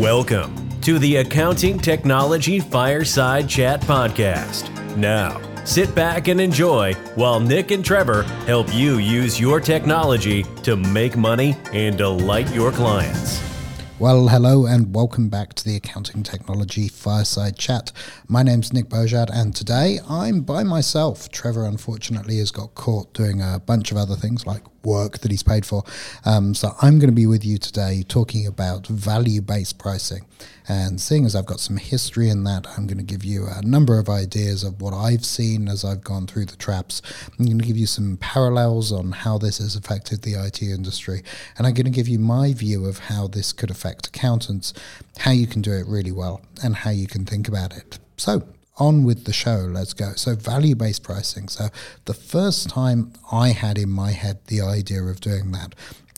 Welcome to the Accounting Technology Fireside Chat Podcast. Now, sit back and enjoy while Nick and Trevor help you use your technology to make money and delight your clients. Well, hello and welcome back to the Accounting Technology Fireside Chat. My name's Nick Bojad and today I'm by myself. Trevor, unfortunately, has got caught doing a bunch of other things like work that he's paid for. So I'm going to be with you today talking about value-based pricing. And seeing as I've got some history in that, I'm going to give you a number of ideas of what I've seen as I've gone through the traps. I'm going to give you some parallels on how this has affected the IT industry. And I'm going to give you my view of how this could affect accountants, how you can do it really well, and how you can think about it. So on with the show, let's go. So value-based pricing. So the first time I had in my head the idea of doing that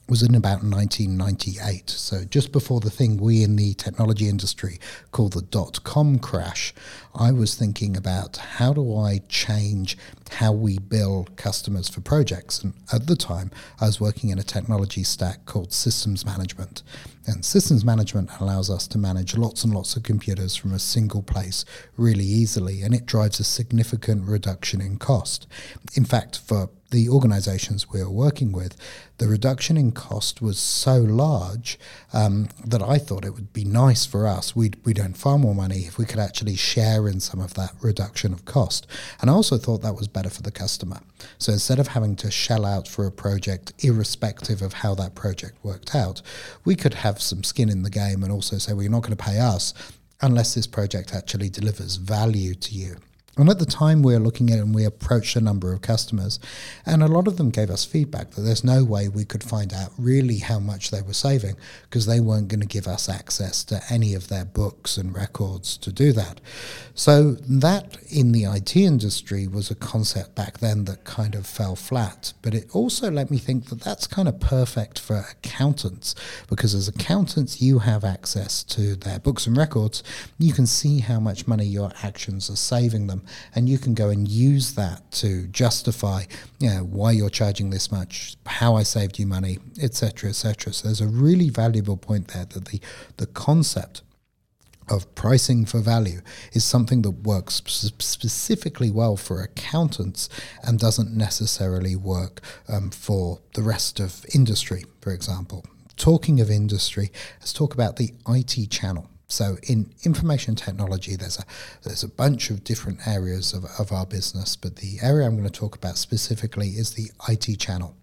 was in about 1998, so just before the thing we in the technology industry call the dot-com crash. I was thinking about how do I change how we bill customers for projects, and at the time I was working in a technology stack called systems management. And systems management allows us to manage lots and lots of computers from a single place really easily, and it drives a significant reduction in cost. In fact, for the organizations we were working with, the reduction in cost was so large that I thought it would be nice for us. We'd earn far more money if we could actually share in some of that reduction of cost. And I also thought that was better for the customer. So instead of having to shell out for a project, irrespective of how that project worked out, we could have some skin in the game and also say, well, you're not going to pay us unless this project actually delivers value to you. And at the time we were looking at it and we approached a number of customers, and a lot of them gave us feedback that there's no way we could find out really how much they were saving because they weren't going to give us access to any of their books and records to do that. So that in the IT industry was a concept back then that kind of fell flat, but it also let me think that that's kind of perfect for accountants, because as accountants you have access to their books and records. You can see how much money your actions are saving them, and you can go and use that to justify, you know, why you're charging this much, how I saved you money, etc., etc. So there's a really valuable point there that the concept of pricing for value is something that works specifically well for accountants and doesn't necessarily work for the rest of industry, for example. Talking of industry, let's talk about the IT channel. So in information technology, there's a bunch of different areas of our business, but the area I'm going to talk about specifically is the IT channel.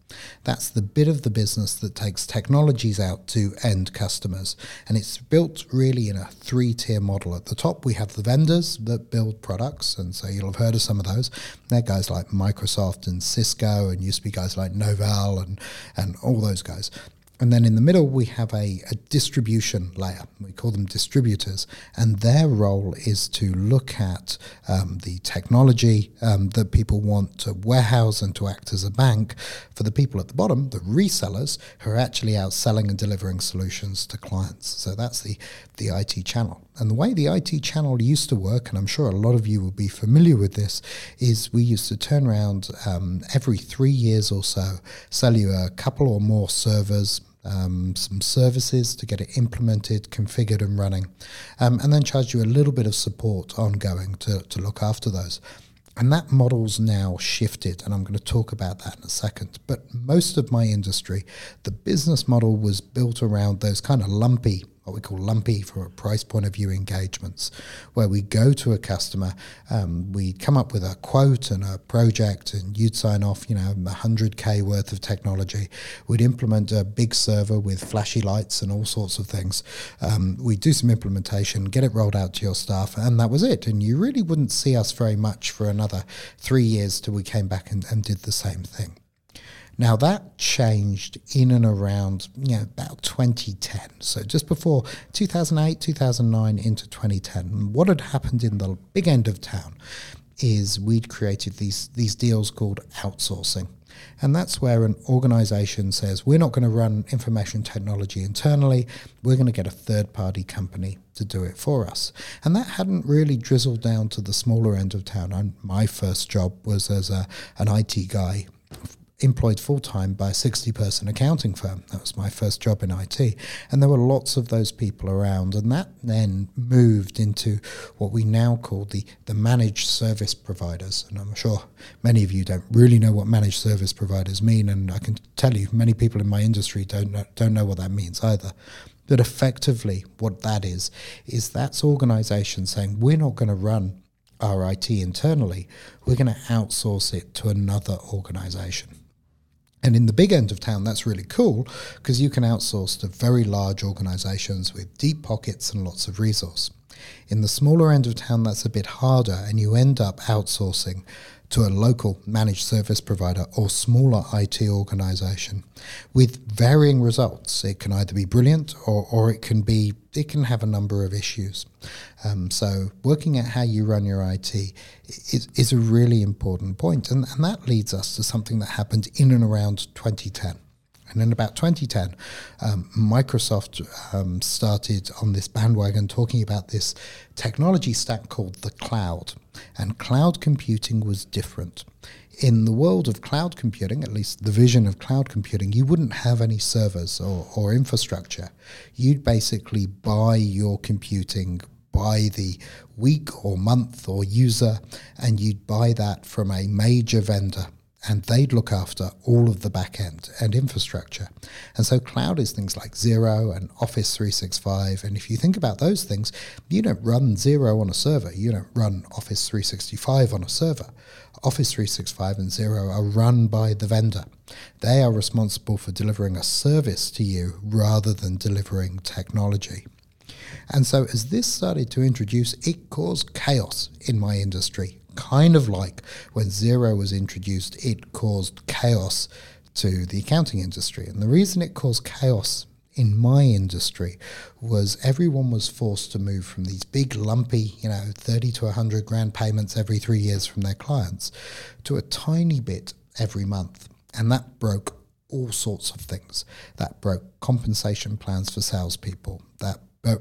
That's the bit of the business that takes technologies out to end customers, and it's built really in a three-tier model. At the top, we have the vendors that build products, and so you'll have heard of some of those. They're guys like Microsoft and Cisco, and used to be guys like Novell and all those guys. And then in the middle, we have a distribution layer. We call them distributors. And their role is to look at the technology that people want to warehouse and to act as a bank for the people at the bottom, the resellers, who are actually out selling and delivering solutions to clients. So that's the IT channel. And the way the IT channel used to work, and I'm sure a lot of you will be familiar with this, is we used to turn around every 3 years or so, sell you a couple or more servers, some services to get it implemented, configured and running, and then charge you a little bit of support ongoing to look after those. And that model's now shifted, and I'm going to talk about that in a second. But most of my industry, the business model was built around those kind of lumpy, what we call lumpy from a price point of view, engagements, where we go to a customer, we come up with a quote and a project, and you'd sign off, you know, 100K worth of technology. We'd implement a big server with flashy lights and all sorts of things. We'd do some implementation, get it rolled out to your staff, and that was it. And you really wouldn't see us very much for another 3 years till we came back and did the same thing. Now that changed in and around, you know, about 2010. So just before 2008, 2009 into 2010. And what had happened in the big end of town is we'd created these deals called outsourcing. And that's where an organization says, we're not going to run information technology internally. We're going to get a third-party company to do it for us. And that hadn't really drizzled down to the smaller end of town. My first job was as an IT guy employed full-time by a 60-person accounting firm. That was my first job in IT. And there were lots of those people around. And that then moved into what we now call the managed service providers. And I'm sure many of you don't really know what managed service providers mean. And I can tell you many people in my industry don't know what that means either. But effectively what that is that's organizations saying we're not going to run our IT internally, we're going to outsource it to another organization. And in the big end of town, that's really cool because you can outsource to very large organizations with deep pockets and lots of resource. In the smaller end of town, that's a bit harder and you end up outsourcing to a local managed service provider or smaller IT organization with varying results. It can either be brilliant or it can have a number of issues. So working at how you run your IT is a really important point. And that leads us to something that happened in and around 2010. And in about 2010, Microsoft started on this bandwagon talking about this technology stack called the cloud. And cloud computing was different. In the world of cloud computing, at least the vision of cloud computing, you wouldn't have any servers or infrastructure. You'd basically buy your computing by the week or month or user, and you'd buy that from a major vendor. And they'd look after all of the back end and infrastructure. And so cloud is things like Xero and Office 365. And if you think about those things, you don't run Xero on a server. You don't run Office 365 on a server. Office 365 and Xero are run by the vendor. They are responsible for delivering a service to you rather than delivering technology. And so as this started to introduce, it caused chaos in my industry. Kind of like when Xero was introduced, it caused chaos to the accounting industry. And the reason it caused chaos in my industry was everyone was forced to move from these big lumpy, 30 to 100 grand payments every 3 years from their clients to a tiny bit every month. And that broke all sorts of things. That broke compensation plans for salespeople. That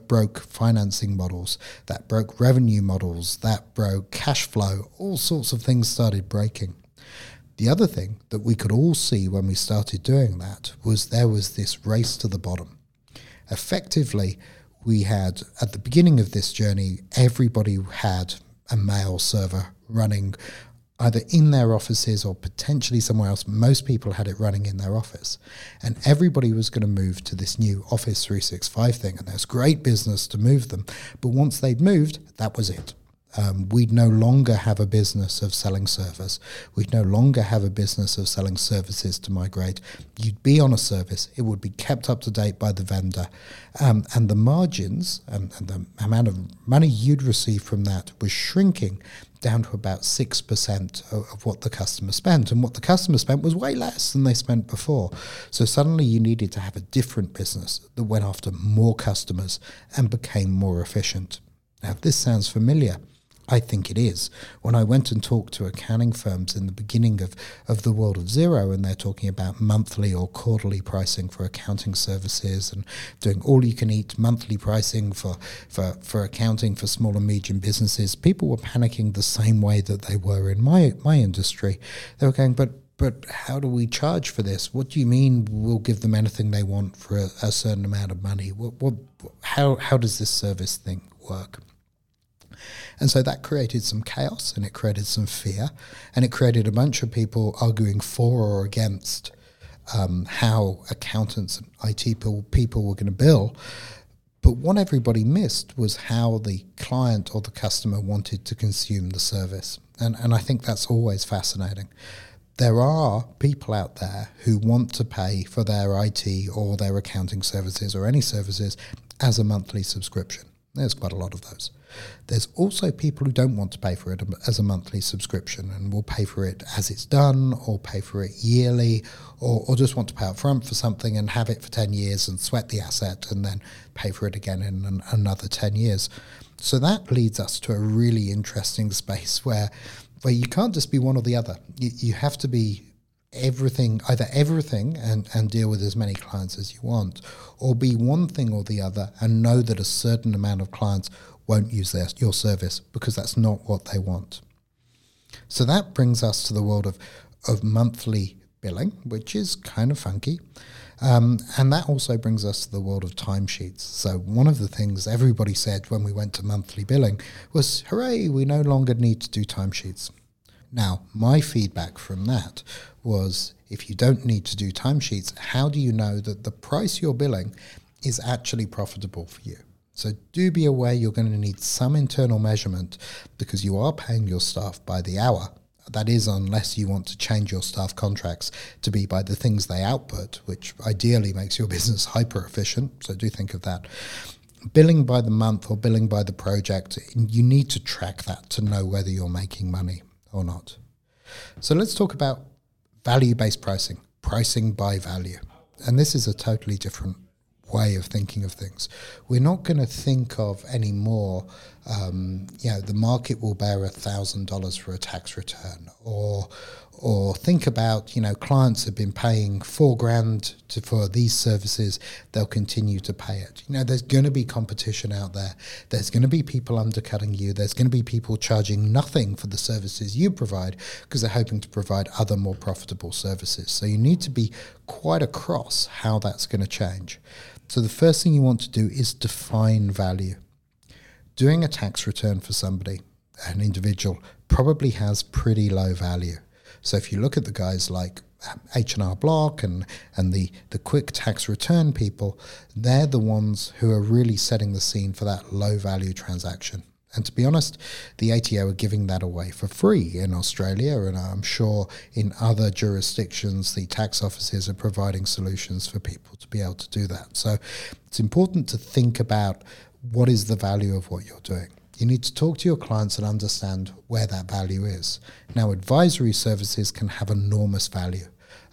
broke financing models, that broke revenue models, that broke cash flow, all sorts of things started breaking. The other thing that we could all see when we started doing that was there was this race to the bottom. Effectively, we had, at the beginning of this journey, everybody had a mail server running either in their offices or potentially somewhere else. Most people had it running in their office. And everybody was going to move to this new Office 365 thing, and there's great business to move them. But once they'd moved, that was it. We'd no longer have a business of selling servers. We'd no longer have a business of selling services to migrate. You'd be on a service. It would be kept up to date by the vendor. And the margins and the amount of money you'd receive from that was shrinking down to about 6% of what the customer spent. And what the customer spent was way less than they spent before. So suddenly you needed to have a different business that went after more customers and became more efficient. Now, if this sounds familiar, I think it is. When I went and talked to accounting firms in the beginning of the world of Xero, and they're talking about monthly or quarterly pricing for accounting services and doing all-you-can-eat monthly pricing for accounting for small and medium businesses, people were panicking the same way that they were in my industry. They were going, but how do we charge for this? What do you mean we'll give them anything they want for a certain amount of money? How does this service thing work? And so that created some chaos and it created some fear and it created a bunch of people arguing for or against how accountants and IT people were going to bill. But what everybody missed was how the client or the customer wanted to consume the service. And I think that's always fascinating. There are people out there who want to pay for their IT or their accounting services or any services as a monthly subscription. There's quite a lot of those. There's also people who don't want to pay for it as a monthly subscription and will pay for it as it's done or pay for it yearly or just want to pay up front for something and have it for 10 years and sweat the asset and then pay for it again in another 10 years. So that leads us to a really interesting space where you can't just be one or the other. You have to be everything and deal with as many clients as you want, or be one thing or the other and know that a certain amount of clients won't use your service because that's not what they want. So that brings us to the world of monthly billing, which is kind of funky. And that also brings us to the world of timesheets. So one of the things everybody said when we went to monthly billing was, hooray, we no longer need to do timesheets. Now, my feedback from that was, if you don't need to do timesheets, how do you know that the price you're billing is actually profitable for you? So do be aware you're going to need some internal measurement, because you are paying your staff by the hour. That is, unless you want to change your staff contracts to be by the things they output, which ideally makes your business hyper-efficient, so do think of that. Billing by the month or billing by the project, you need to track that to know whether you're making money or not. So let's talk about value-based pricing, pricing by value. And this is a totally different way of thinking of things. We're not going to think of anymore, the market will bear $1,000 for a tax return, or think about, clients have been paying $4,000 for these services, they'll continue to pay it. There's going to be competition out there. There's going to be people undercutting you. There's going to be people charging nothing for the services you provide because they're hoping to provide other more profitable services. So you need to be quite across how that's going to change. So the first thing you want to do is define value. Doing a tax return for somebody, an individual, probably has pretty low value. So if you look at the guys like H&R Block and the quick tax return people, they're the ones who are really setting the scene for that low value transaction. And to be honest, the ATO are giving that away for free in Australia, and I'm sure in other jurisdictions the tax offices are providing solutions for people to be able to do that. So it's important to think about what is the value of what you're doing. You need to talk to your clients and understand where that value is. Now, advisory services can have enormous value.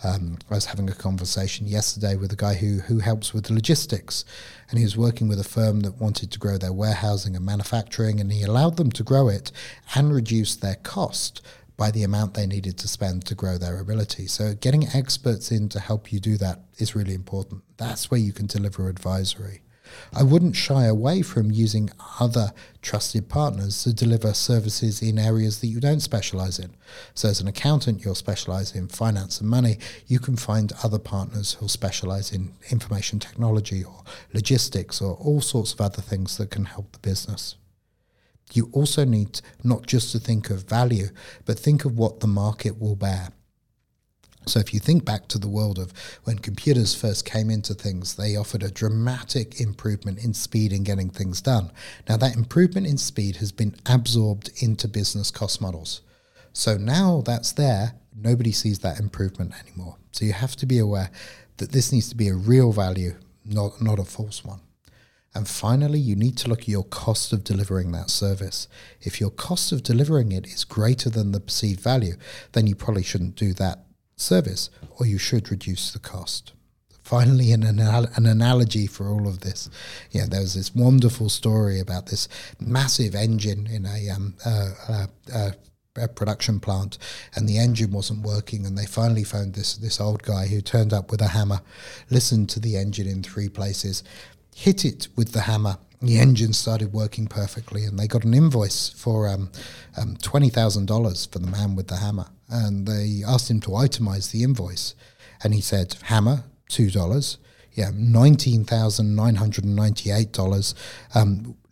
I was having a conversation yesterday with a guy who helps with logistics, and he was working with a firm that wanted to grow their warehousing and manufacturing, and he allowed them to grow it and reduce their cost by the amount they needed to spend to grow their ability. So getting experts in to help you do that is really important. That's where you can deliver advisory. I wouldn't shy away from using other trusted partners to deliver services in areas that you don't specialize in. So as an accountant, you'll specialize in finance and money. You can find other partners who'll specialize in information technology or logistics or all sorts of other things that can help the business. You also need not just to think of value, but think of what the market will bear. So if you think back to the world of when computers first came into things, they offered a dramatic improvement in speed in getting things done. Now that improvement in speed has been absorbed into business cost models. So now that's there, nobody sees that improvement anymore. So you have to be aware that this needs to be a real value, not a false one. And finally, you need to look at your cost of delivering that service. If your cost of delivering it is greater than the perceived value, then you probably shouldn't do that service, or you should reduce the cost. Finally, an analogy for all of this. There was this wonderful story about this massive engine in a production plant, and the engine wasn't working, and they finally found this old guy who turned up with a hammer, listened to the engine in three places, hit it with the hammer. The engine started working perfectly, and they got an invoice for $20,000 for the man with the hammer. And they asked him to itemize the invoice. And he said, hammer, $2. $19,998,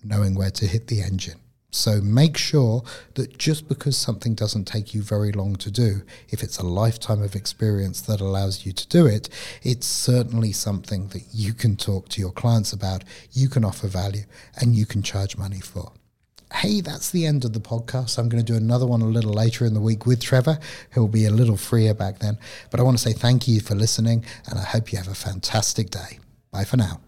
knowing where to hit the engine. So make sure that just because something doesn't take you very long to do, if it's a lifetime of experience that allows you to do it, it's certainly something that you can talk to your clients about, you can offer value, and you can charge money for. Hey, that's the end of the podcast. I'm going to do another one a little later in the week with Trevor, who'll be a little freer back then. But I want to say thank you for listening, and I hope you have a fantastic day. Bye for now.